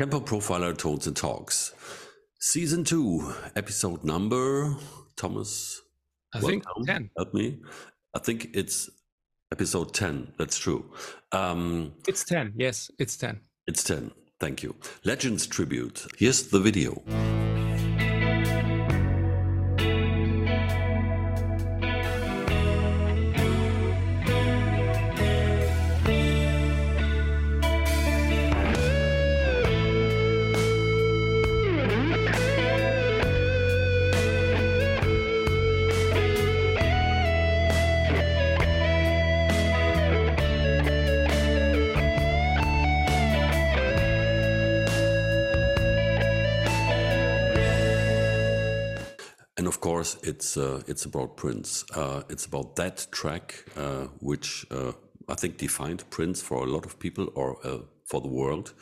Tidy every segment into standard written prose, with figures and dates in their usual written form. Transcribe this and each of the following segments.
Kemper Profiler, Tones and Talks. Season 2, episode number, Thomas? I think 10. Help me. I think it's episode 10. That's true. It's 10. Yes, it's 10. It's 10. Thank you. Legends Tribute. Here's the video. It's about Prince. It's about that track, which I think defined Prince for a lot of people, or for the world,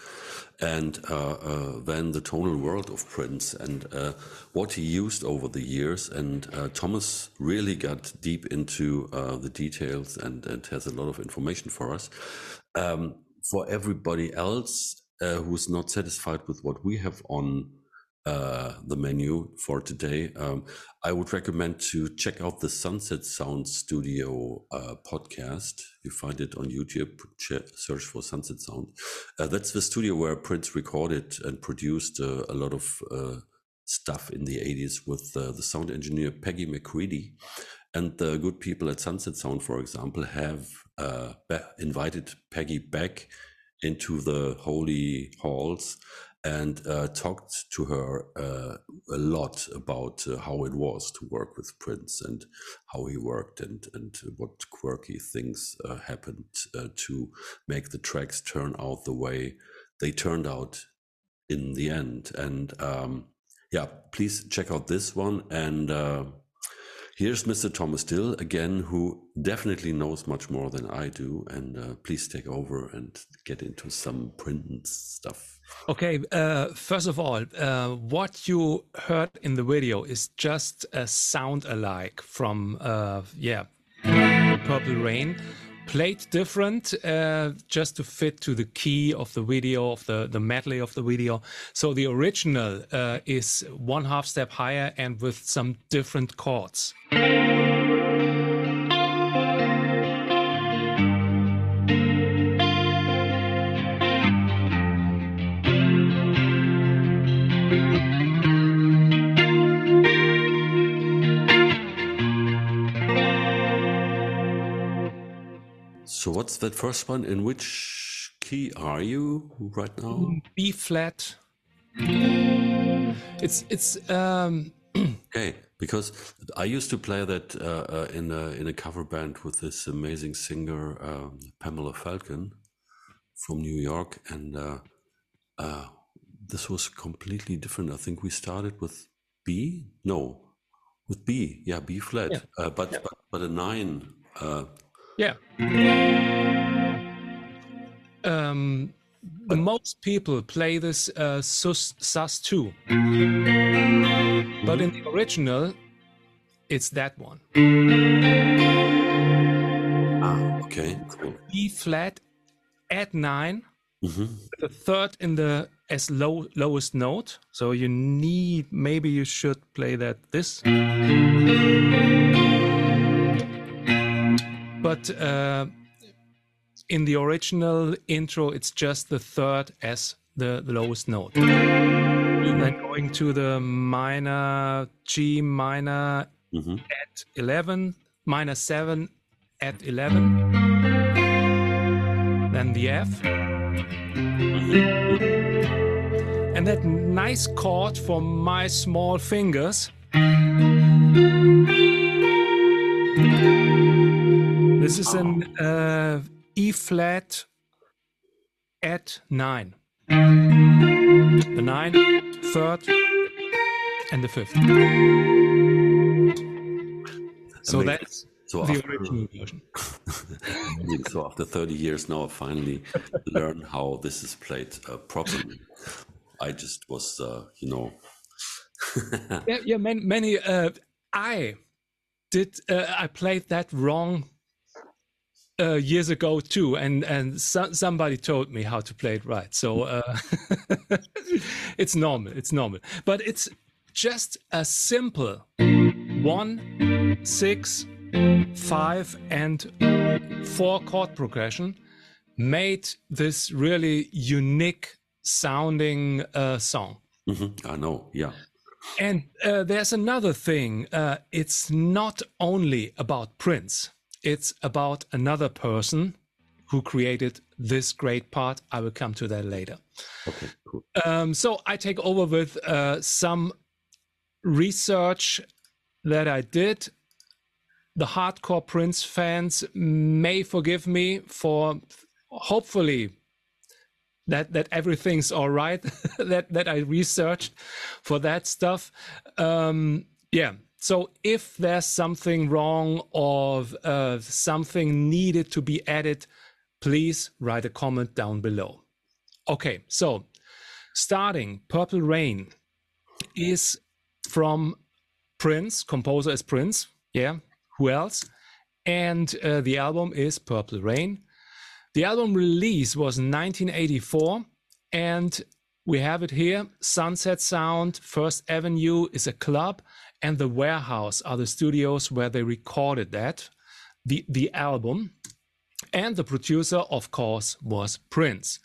and then the tonal world of Prince and what he used over the years. And Thomas really got deep into the details and has a lot of information for us. For everybody else who's not satisfied with what we have on the menu for today, I would recommend to check out the Sunset Sound Studio podcast. You find it on YouTube, search for Sunset Sound. That's the studio where Prince recorded and produced a lot of stuff in the 80s with the sound engineer Peggy McCready. And the good people at Sunset Sound, for example, have invited Peggy back into the holy halls and talked to her a lot about how it was to work with Prince and how he worked and what quirky things happened to make the tracks turn out the way they turned out in the end. And yeah, please check out this one. And here's Mr. Thomas Dill again, who definitely knows much more than I do. And please take over and get into some Prince stuff. Okay, first of all, what you heard in the video is just a sound alike from, Purple Rain, played different just to fit to the key of the video, of the medley of the video. So the original is 1/2 step higher and with some different chords. So what's that first one? In which key are you right now? B flat. It's okay, because I used to play that in a cover band with this amazing singer Pamela Falcon from New York, and this was completely different. I think we started with B. No, with B. Yeah, B flat. Yeah. But a 9. Yeah. Most people play this sus2, but in the original, it's that one. Ah, okay. Cool. B flat at 9, the third in the as lowest note. So you need, maybe you should play that this. But in the original intro, it's just the third as the lowest note. And then going to the minor, G minor at 11, minor 7 at 11. Then the F. And that nice chord for my small fingers. This is an E flat at 9. The 9, 3rd, and the 5th. So that's the original version. So after 30 years now, I finally learned how this is played properly. I just was, yeah, many. I played that wrong years ago too, and somebody told me how to play it right. So it's normal. It's normal, but it's just a simple 1, 6, 5, and 4 chord progression made this really unique sounding song. Mm-hmm. I know. Yeah. And there's another thing. It's not only about Prince. It's about another person who created this great part. I will come to that later. Okay, cool. So I take over with some research that I did. The hardcore Prince fans may forgive me for, hopefully, that everything's all right, that I researched for that stuff. Yeah. So if there's something wrong or something needed to be added, please write a comment down below. Okay, so starting, Purple Rain is from Prince, composer is Prince, yeah, who else? And the album is Purple Rain. The album release was 1984, and we have it here. Sunset Sound, First Avenue is a club, and the Warehouse are the studios where they recorded that, the album. And the producer, of course, was Prince.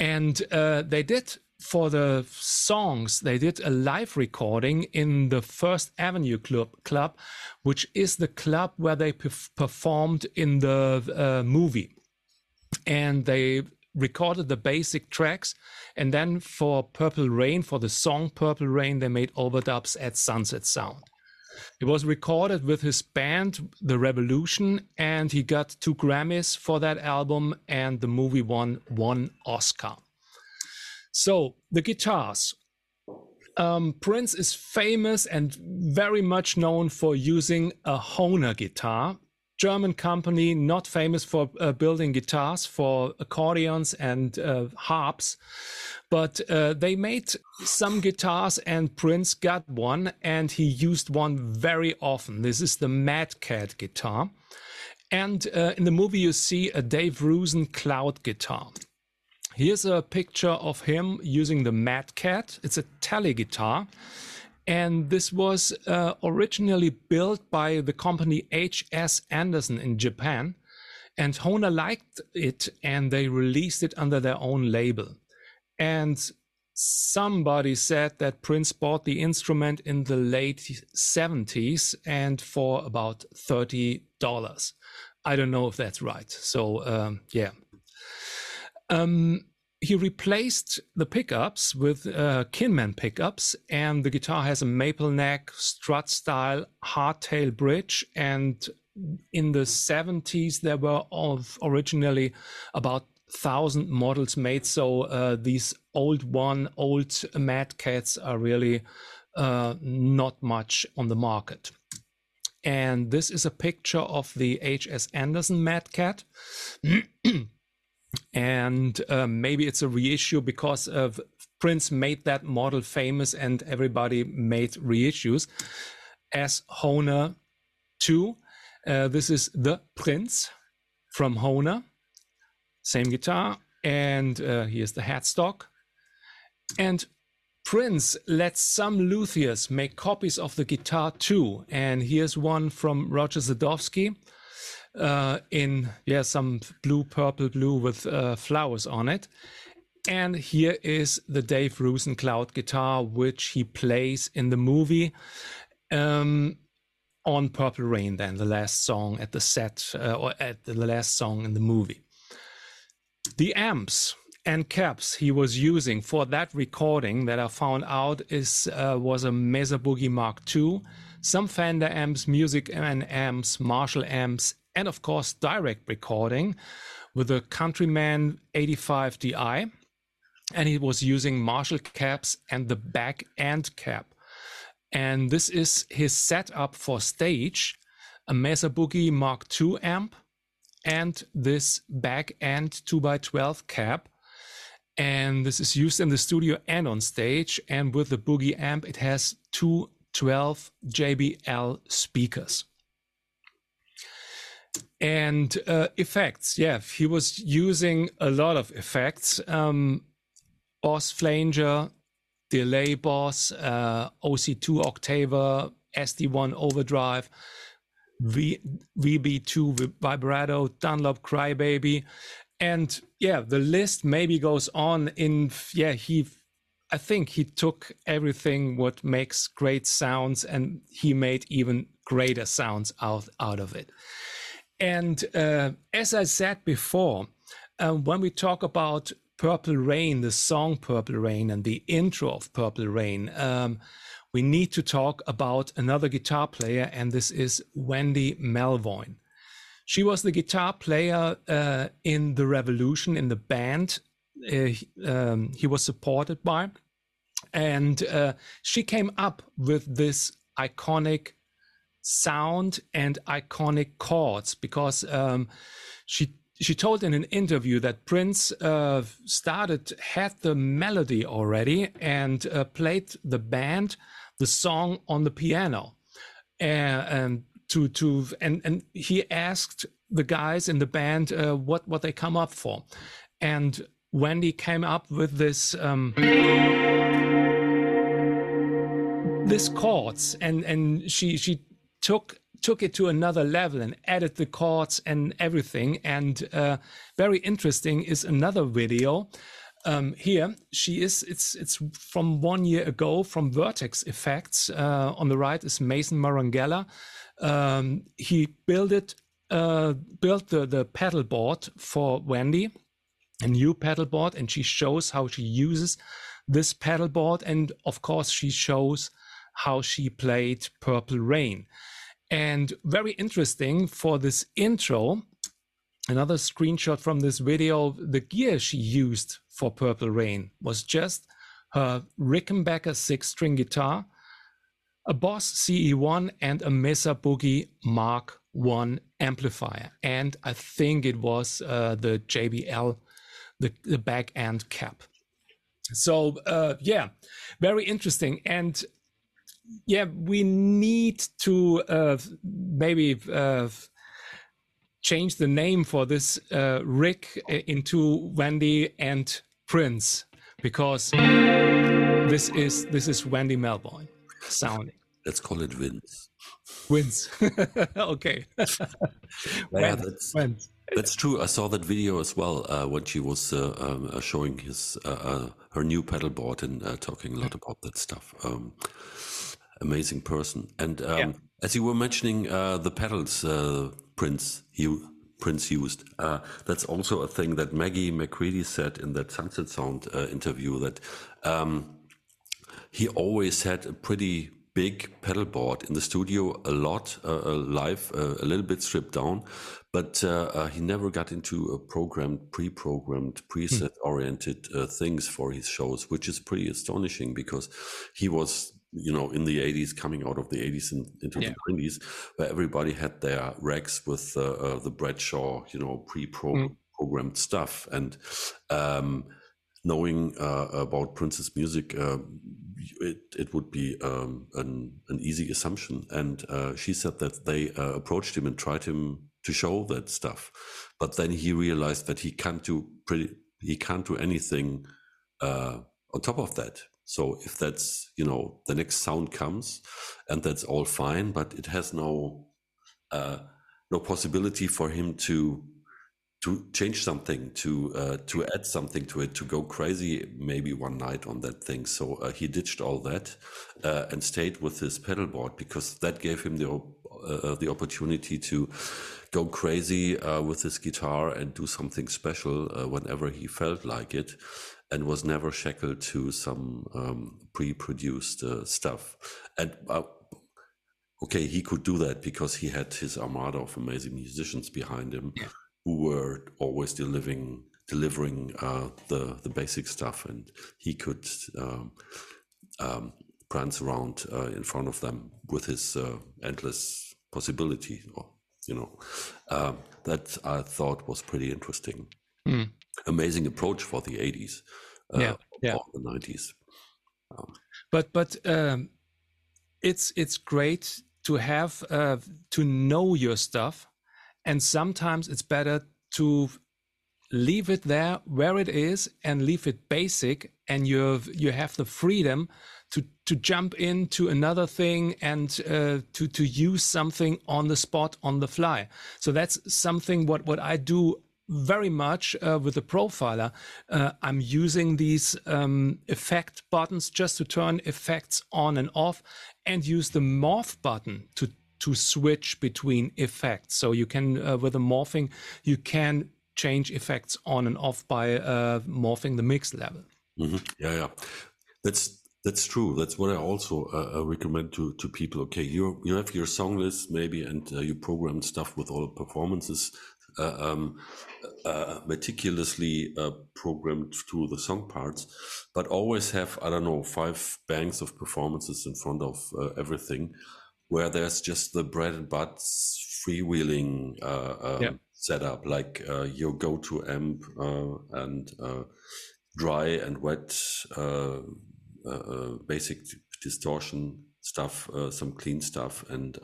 And they did, for the songs, they did a live recording in the First Avenue Club, which is the club where they performed in the movie. And they recorded the basic tracks, and then for Purple Rain, for the song Purple Rain, they made overdubs at Sunset Sound. It was recorded with his band, The Revolution, and he got 2 Grammys for that album, and the movie won 1 Oscar. So the guitars. Prince is famous and very much known for using a Hohner guitar. German company, not famous for building guitars, for accordions and harps, but they made some guitars and Prince got one, and he used one very often. This is the Mad Cat guitar. And in the movie you see a Dave Rusan cloud guitar. Here's a picture of him using the Mad Cat. It's a tele guitar. And this was originally built by the company HS Anderson in Japan. And Hohner liked it, and they released it under their own label. And somebody said that Prince bought the instrument in the late 70s and for about $30. I don't know if that's right. So, yeah. He replaced the pickups with Kinman pickups, and the guitar has a maple neck, strut style, hardtail bridge. And in the 70s, there were originally about 1,000 models made. So these old Mad Cats are really not much on the market. And this is a picture of the H.S. Anderson Mad Cat. And maybe it's a reissue because Prince made that model famous and everybody made reissues as Hohner 2. This is the Prince from Hohner, same guitar, and here's the headstock. And Prince let some luthiers make copies of the guitar too, and here's one from Roger Zdowski. In some purple blue with flowers on it. And here is the Dave Rusan cloud guitar, which he plays in the movie on Purple Rain, then the last song at the set, or at the last song in the movie. The amps and caps he was using for that recording that I found out was a Mesa Boogie Mark II, some Fender amps, Music Man amps, Marshall amps, and of course direct recording with a Countryman 85 DI, and he was using Marshall caps and the back end cap. And this is his setup for stage, a Mesa Boogie Mark II amp and this back end 2x12 cap. And this is used in the studio and on stage, and with the Boogie amp it has 2 12 JBL speakers. And effects, yeah, he was using a lot of effects. Boss flanger, delay Boss, OC2 octaver, SD1 overdrive, VB2 vibrato, Dunlop Crybaby. And yeah, the list maybe goes on. In yeah, I think he took everything what makes great sounds, and he made even greater sounds out of it. And as I said before, when we talk about Purple Rain, the song Purple Rain and the intro of Purple Rain, we need to talk about another guitar player, and this is Wendy Melvoin. She was the guitar player in The Revolution, in the band he was supported by. And she came up with this iconic sound and iconic chords, because she told in an interview that Prince had the melody already and played the song on the piano, and he asked the guys in the band what they come up for, and Wendy came up with this this chords, and she took it to another level and added the chords and everything. And very interesting is another video here. She is it's from 1 year ago, from Vertex Effects. On the right is Mason Marangella. He built the pedal board for Wendy, a new pedal board, and she shows how she uses this pedal board, and of course she shows how she played Purple Rain. And very interesting for this intro, another screenshot from this video, the gear she used for Purple Rain was just her Rickenbacker 6-string guitar, a Boss CE1 and a Mesa Boogie Mark I amplifier. And I think it was the JBL, the back end cap. So yeah, very interesting. And yeah, we need to maybe change the name for this Rig into Wendy and Prince, because this is Wendy Melvoin sounding. Let's call it Vince. Vince. Okay. Yeah, that's true. I saw that video as well when she was showing her new pedal board and talking a lot about that stuff. Amazing person. And yeah, as you were mentioning the pedals Prince used, that's also a thing that Maggie McCready said in that Sunset Sound interview, that he always had a pretty big pedal board in the studio, a lot live, a little bit stripped down, but he never got into a pre-programmed, preset oriented things for his shows, which is pretty astonishing, because he was, you know, in the 80s, coming out of the 80s and into the 90s, where everybody had their racks with the Bradshaw, you know, pre-programmed stuff. And knowing about Prince's music, it would be an easy assumption. And she said that they approached him and tried him to show that stuff, but then he realized that he can't do anything on top of that. So if that's, you know, the next sound comes, and that's all fine, but it has no possibility for him to change something, to add something to it, to go crazy maybe one night on that thing. So he ditched all that and stayed with his pedal board, because that gave him the opportunity to go crazy with his guitar and do something special whenever he felt like it, and was never shackled to some pre-produced stuff. And okay, he could do that because he had his armada of amazing musicians behind him, who were always delivering the basic stuff, and he could prance around in front of them with his endless possibility. You know, that I thought was pretty interesting. Amazing approach for the 80s, or the 90s. But it's great to have to know your stuff And sometimes it's better to leave it there where it is and leave it basic, and you have the freedom to jump into another thing and to use something on the spot, on the fly. So that's something what I do very much with the profiler. I'm using these effect buttons just to turn effects on and off, and use the morph button to switch between effects. So you can, with the morphing, you can change effects on and off by morphing the mix level. Mm-hmm. Yeah, that's true. That's what I also recommend to people. Okay, you have your song list maybe, and you program stuff with all the performances meticulously programmed to the song parts, but always have, I don't know, 5 banks of performances in front of everything, where there's just the bread and butts freewheeling setup, like your go-to amp and dry and wet basic distortion stuff, some clean stuff, and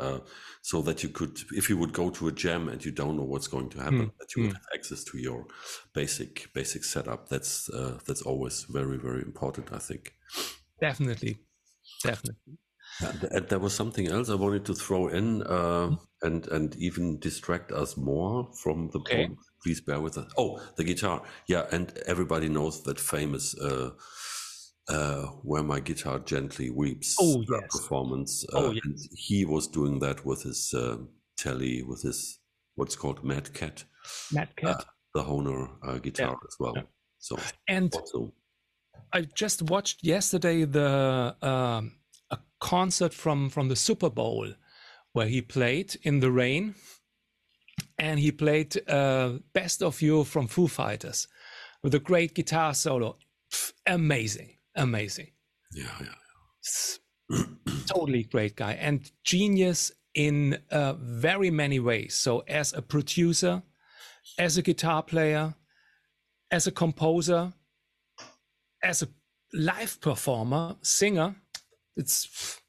so that you could, if you would go to a jam and you don't know what's going to happen, that you would have access to your basic setup. That's always very, very important, I think. Definitely. And there was something else I wanted to throw in and even distract us more from the problem. Please bear with us. Oh, the guitar. Yeah, and everybody knows that famous Where My Guitar Gently Weeps performance. And he was doing that with his telly, with his, what's called Mad Cat. The Hohner guitar as well. Yeah. So, and also, I just watched yesterday the... a concert from the Super Bowl, where he played in the rain, and he played Best of You from Foo Fighters with a great guitar solo. Amazing. Yeah. Totally great guy and genius in very many ways. So as a producer, as a guitar player, as a composer, as a live performer, singer, It's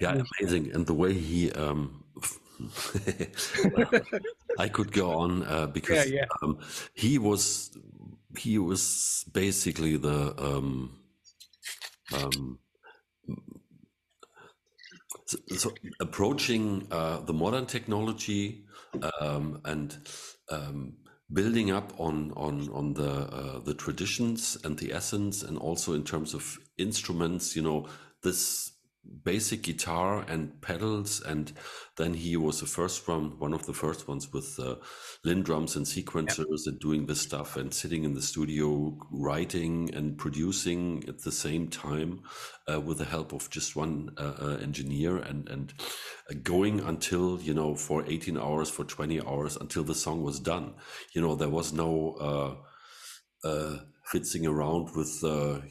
amazing. And the way he I could go on because he was basically the so approaching the modern technology and building up on the traditions and the essence, and also in terms of instruments, you know, this basic guitar and pedals. And then he was the first one of the first ones with Linn drums and sequencers and doing this stuff and sitting in the studio, writing and producing at the same time with the help of just one engineer and going until, you know, for 18 hours, for 20 hours until the song was done. You know, there was no fitzing around with,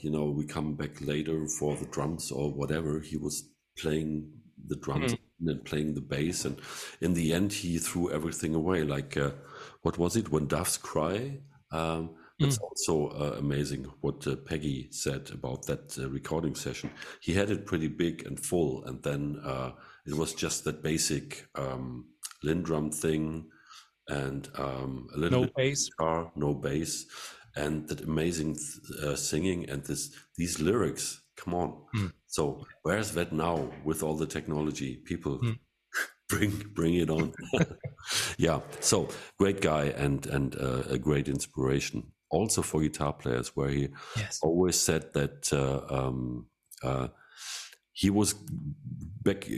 you know, we come back later for the drums or whatever. He was playing the drums and playing the bass, and in the end he threw everything away. Like what was it, When Doves Cry? It's also amazing what Peggy said about that recording session. He had it pretty big and full, and then it was just that basic Linn drum thing and a little bass, guitar, no bass. And that amazing singing and these lyrics, come on. So where's that now with all the technology? People bring it on. Yeah, so great guy and a great inspiration also for guitar players, where he always said that he was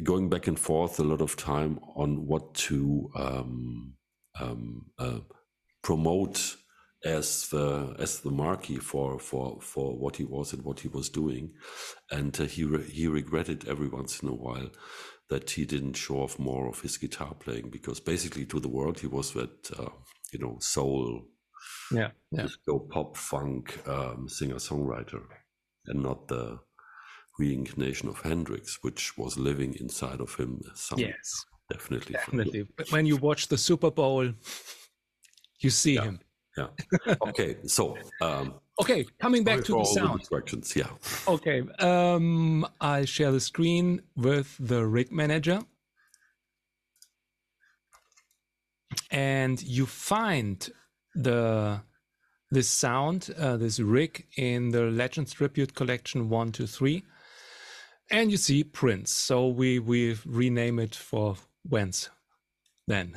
going back and forth a lot of time on what to promote as the marquee for what he was and what he was doing. And he regretted every once in a while that he didn't show off more of his guitar playing, because basically to the world he was that you know, soul, disco, pop, funk singer songwriter, and not the reincarnation of Hendrix, which was living inside of him. Definitely. But when you watch the Super Bowl, you see him. Yeah. Okay. So, coming back to the sound. Okay. I share the screen with the Rig Manager. and you find this sound, this rig, in the Legends Tribute Collection 1, 2, 3, and you see Prince. So we rename it for Wentz then.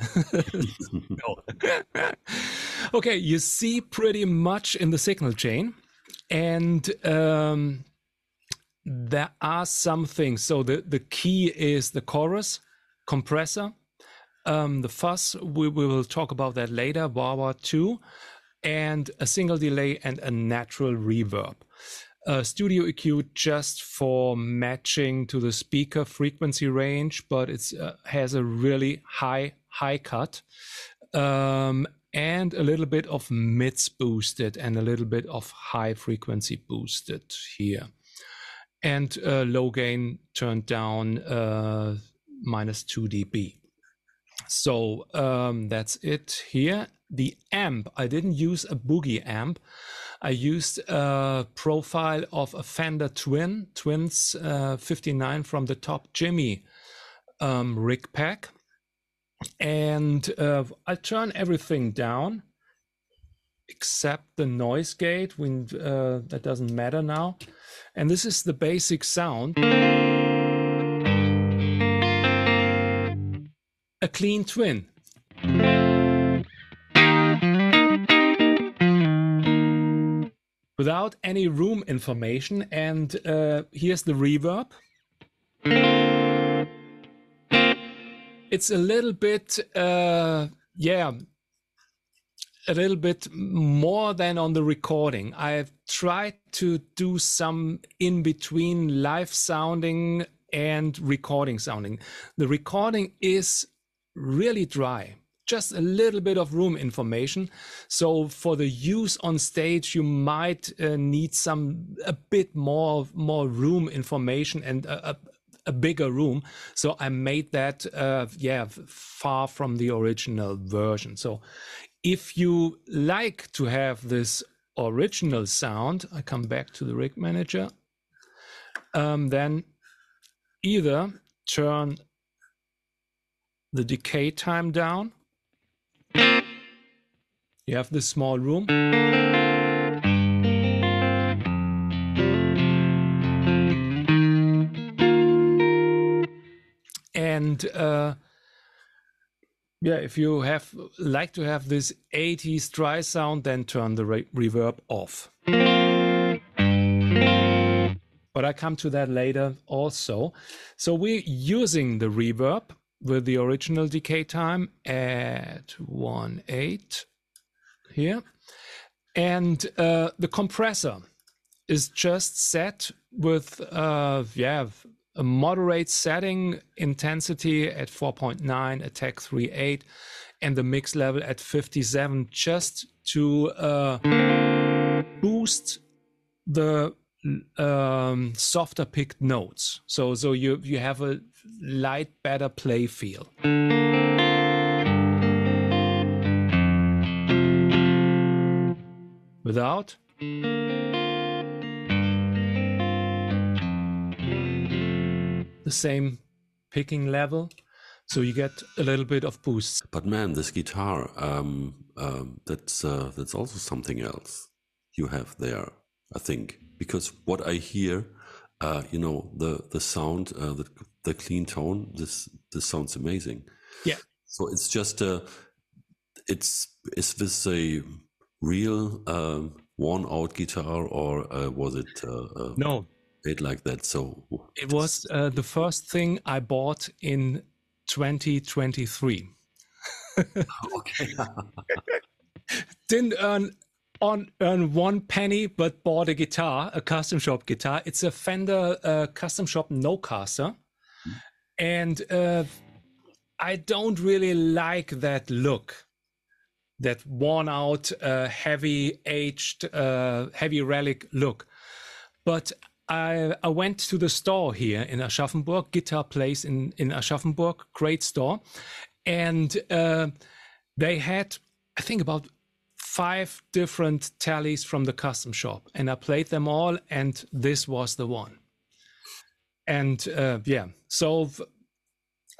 Okay, you see pretty much in the signal chain, and there are some things. So the key is the chorus, compressor, the fuzz, we will talk about that later, wah-wah 2, and a single delay and a natural reverb. Studio EQ just for matching to the speaker frequency range, but it has a really high cut, and a little bit of mids boosted and a little bit of high frequency boosted here, and low gain turned down -2 dB. So that's it here. The amp, I didn't use a Boogie amp. I used a profile of a Fender Twins 59 from the Top Jimmy rig pack, and I turn everything down except the noise gate. When that doesn't matter now, and this is the basic sound. A clean twin. Without any room information, and here's the reverb. It's a little bit, a little bit more than on the recording. I've tried to do some in between live sounding and recording sounding. The recording is really dry. Just a little bit of room information. So for the use on stage, you might need a bit more room information and a bigger room. So I made that far from the original version. So if you like to have this original sound, I come back to the Rig Manager, then either turn the decay time down. You have this small room. And if you like to have this 80s dry sound, then turn the reverb off. But I come to that later also. So we're using the reverb with the original decay time at 1/8. Here, and the compressor is just set with a moderate setting, intensity at 4.9, attack 3.8, and the mix level at 57, just to boost the softer picked notes, so you have a light, better play feel. Without. The same picking level, so you get a little bit of boost. But man, this guitar, that's also something else you have there, I think. Because what I hear, the sound, the clean tone, this sounds amazing. Yeah. So it's just is this a real worn-out guitar, or was it no made like that? So it was the first thing I bought in 2023. Okay. Didn't earn one penny, but bought a guitar, a custom shop guitar. It's a Fender custom shop no-caster, and I don't really like that look. That worn out, heavy aged, heavy relic look. But I went to the store here in Aschaffenburg, Guitar Place in Aschaffenburg, great store. And they had, I think, about 5 different tallies from the custom shop. And I played them all, and this was the one. And so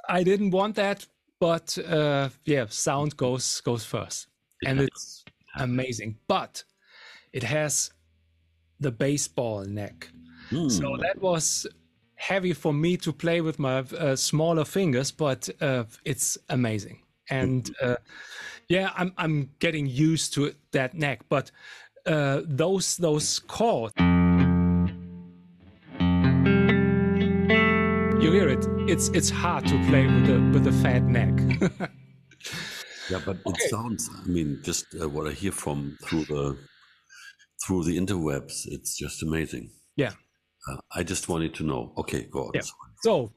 I didn't want that, But yeah, sound goes first, and it's amazing. But it has the baseball neck, so that was heavy for me to play with my smaller fingers. But it's amazing, and yeah, I'm getting used to that neck. But those chords. You hear it. It's hard to play with a fat neck. Yeah, but okay. It sounds. I mean, just what I hear from through the interwebs, it's just amazing. Yeah. I just wanted to know. Okay, go on. Yeah. So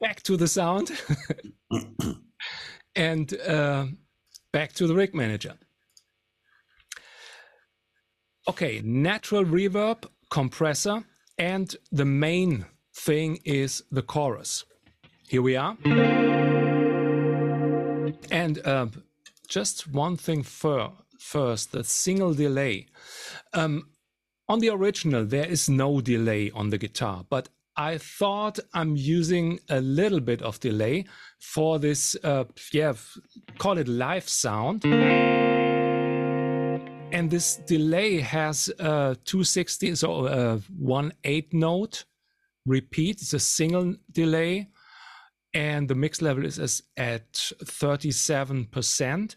back to the sound, and back to the Rig Manager. Okay, natural reverb, compressor, and the main thing is the chorus. Here we are. And just one thing first, the single delay. On the original, there is no delay on the guitar, but I thought I'm using a little bit of delay for this, yeah, call it live sound. And this delay has 2/16, so 1/8 note repeat. It's a single delay, and the mix level is at 37%.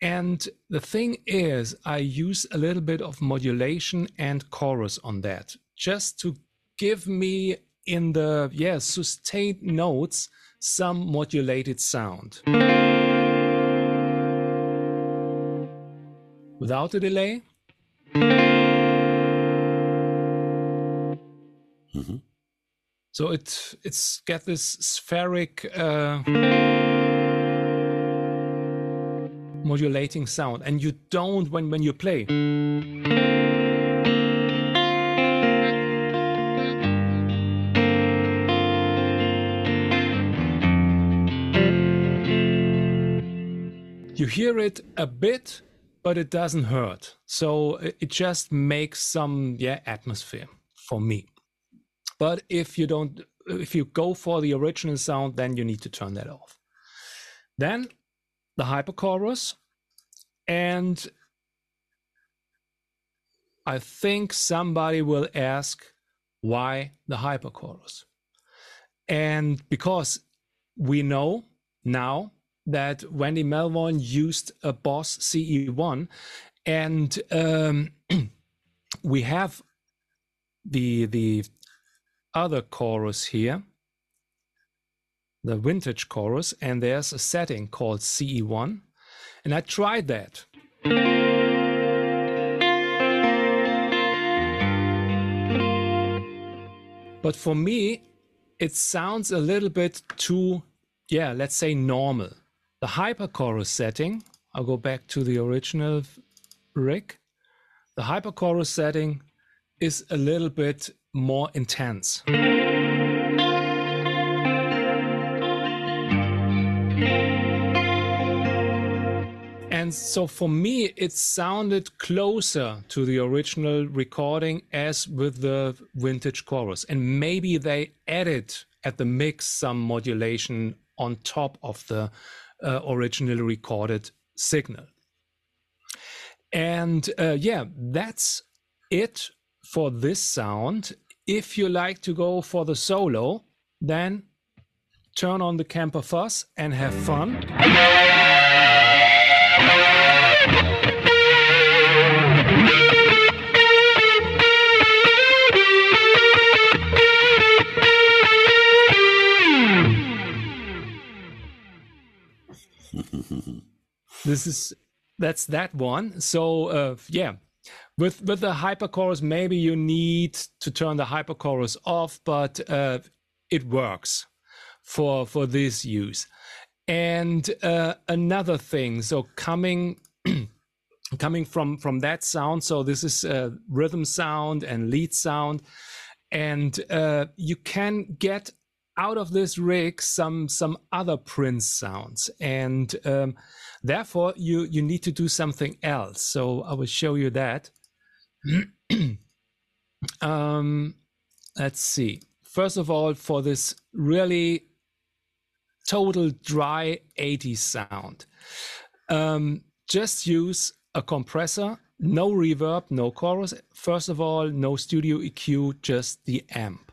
And the thing is, I use a little bit of modulation and chorus on that, just to give me in the sustained notes some modulated sound without a delay. So it's got this spheric modulating sound, and you don't when you play. You hear it a bit, but it doesn't hurt. So it just makes some atmosphere for me. But if you go for the original sound, then you need to turn that off. Then the hyperchorus, and I think somebody will ask why the hyperchorus. And because we know now that Wendy Melvoin used a Boss CE1, and we have the other chorus here, the vintage chorus, and there's a setting called CE1, and I tried that. But for me, it sounds a little bit too, let's say normal. The hyperchorus setting, I'll go back to the original rig. The hyperchorus setting is a little bit more intense. And so for me, it sounded closer to the original recording as with the vintage chorus. And maybe they added at the mix some modulation on top of the originally recorded signal. And that's it for this sound. If you like to go for the solo, then turn on the Kemper fuzz and have fun. That's that one. So With the hyperchorus, maybe you need to turn the hyperchorus off, but it works for this use. And another thing, so coming from that sound, so this is rhythm sound and lead sound, and you can get out of this rig some other Prince sounds, and therefore you need to do something else. So I will show you that. Let's see. First of all, for this really total dry 80s sound. Just use a compressor, no reverb, no chorus. First of all, no studio EQ, just the amp.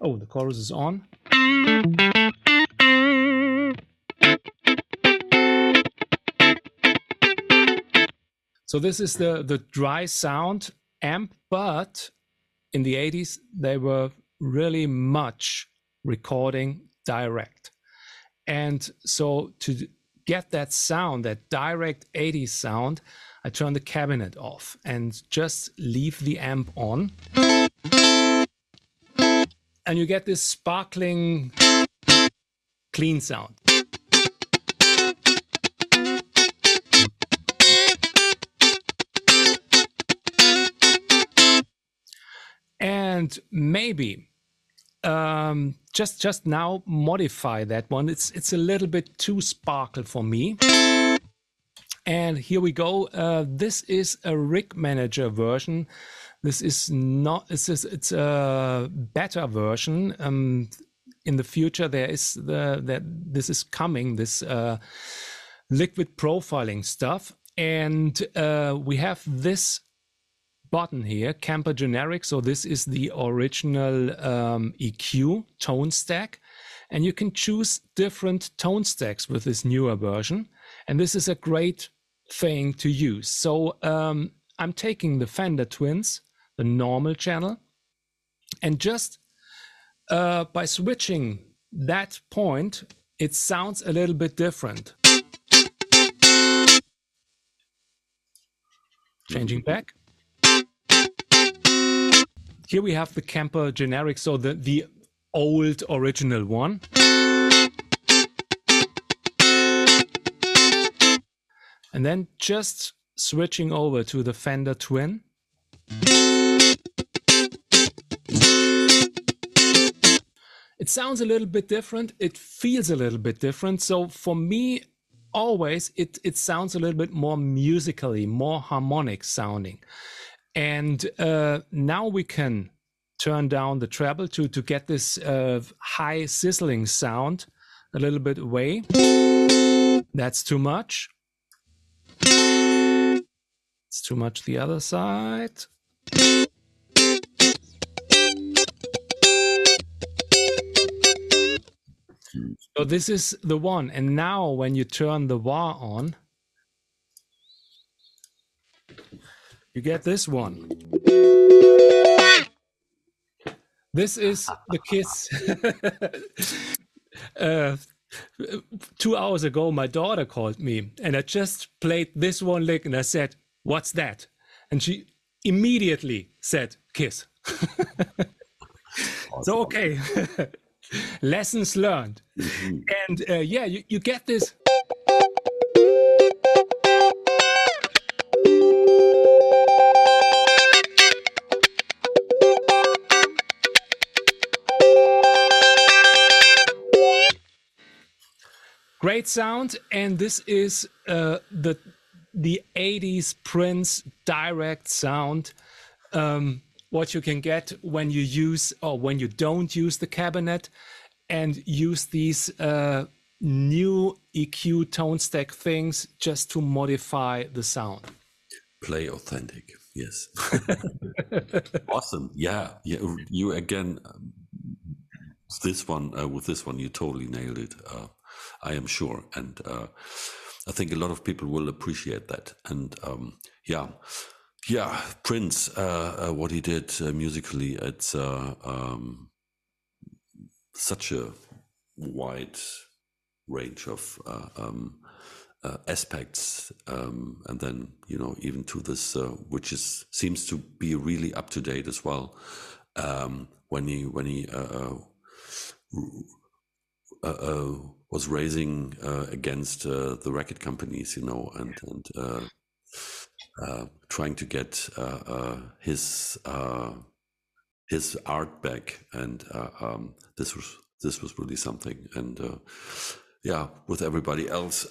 Oh, the chorus is on. So this is the dry sound amp, but in the 80s, they were really much recording direct. And so to get that sound, that direct 80s sound, I turned the cabinet off and just leave the amp on. And you get this sparkling, clean sound. And maybe just now modify that one. It's a little bit too sparkle for me. And here we go. This is a Rig Manager version. This is not. It's a better version. In the future, there is this is coming. This liquid profiling stuff, and we have this button here, Kemper Generic. So this is the original EQ tone stack, and you can choose different tone stacks with this newer version, and this is a great thing to use. So I'm taking the Fender Twins, the normal channel, and just by switching that point, it sounds a little bit different. Changing back. Here we have the Kemper Generic, so the old original one. And then just switching over to the Fender Twin. It sounds a little bit different. It feels a little bit different. So for me, always, it sounds a little bit more musically, more harmonic sounding. And now we can turn down the treble to get this high sizzling sound a little bit away. That's too much. It's too much the other side. So this is the one. And now when you turn the wah on, you get this one. This is the Kiss. 2 hours ago, my daughter called me and I just played this one lick and I said, "What's that?" And she immediately said, "Kiss." So, okay, lessons learned. Mm-hmm. And yeah, you get this. Great sound, and this is the 80s Prince direct sound, what you can get when you use or when you don't use the cabinet and use these new EQ tone stack things just to modify the sound. Play authentic, yes. Awesome, yeah. You again, with this one, you totally nailed it. I am sure, and I think a lot of people will appreciate that. And yeah, Prince, what he did musically, it's such a wide range of aspects, and then even to this, which seems to be really up to date as well. When he was raising against the record companies, and trying to get his art back, and this was really something. And yeah, with everybody else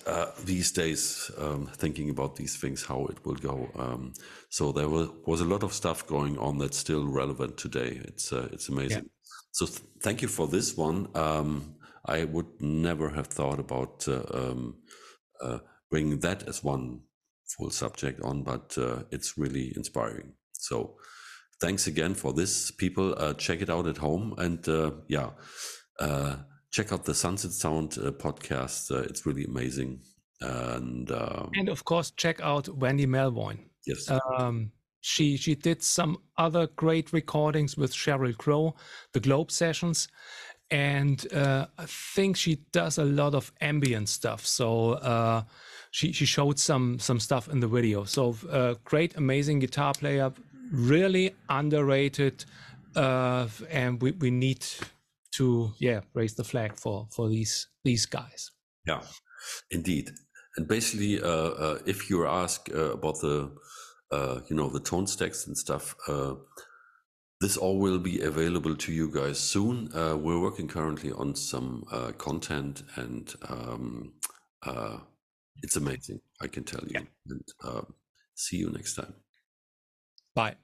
these days, thinking about these things, how it will go. So there was a lot of stuff going on that's still relevant today. It's amazing. Yeah. So thank you for this one. I would never have thought about bringing that as one full subject on, but it's really inspiring. So thanks again for this, people. Check it out at home, and check out the Sunset Sound podcast. It's really amazing. And of course, check out Wendy Melvoin. Yes. She did some other great recordings with Sheryl Crow, the Globe Sessions. And I think she does a lot of ambient stuff. So she showed some stuff in the video. So great, amazing guitar player, really underrated. And we need to raise the flag for these guys. Yeah, indeed. And basically, if you're asked about the the tone stacks and stuff, this all will be available to you guys soon. We're working currently on some content, and it's amazing, I can tell you. And see you next time. Bye.